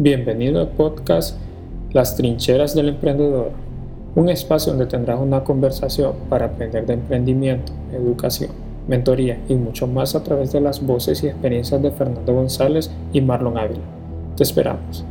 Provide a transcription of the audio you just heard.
Bienvenido al podcast Las Trincheras del Emprendedor, un espacio donde tendrás una conversación para aprender de emprendimiento, educación, mentoría y mucho más a través de las voces y experiencias de Fernando González y Marlon Ávila. Te esperamos.